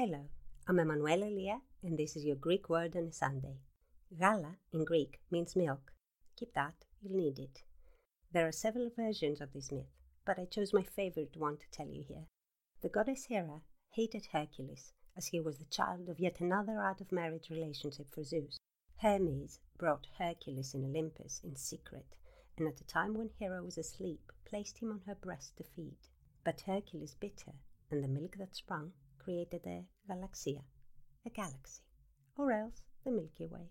Hello, I'm Emanuela Elia, and this is your Greek word on a Sunday. Gala in Greek means milk. Keep that, you'll need it. There are several versions of this myth, but I chose my favorite one to tell you here. The goddess Hera hated Hercules, as he was the child of yet another out-of-marriage relationship for Zeus. Hermes brought Hercules in Olympus in secret, and at a time when Hera was asleep, placed him on her breast to feed. But Hercules bit her, and the milk that sprung created a galaxia, a galaxy, or else the Milky Way.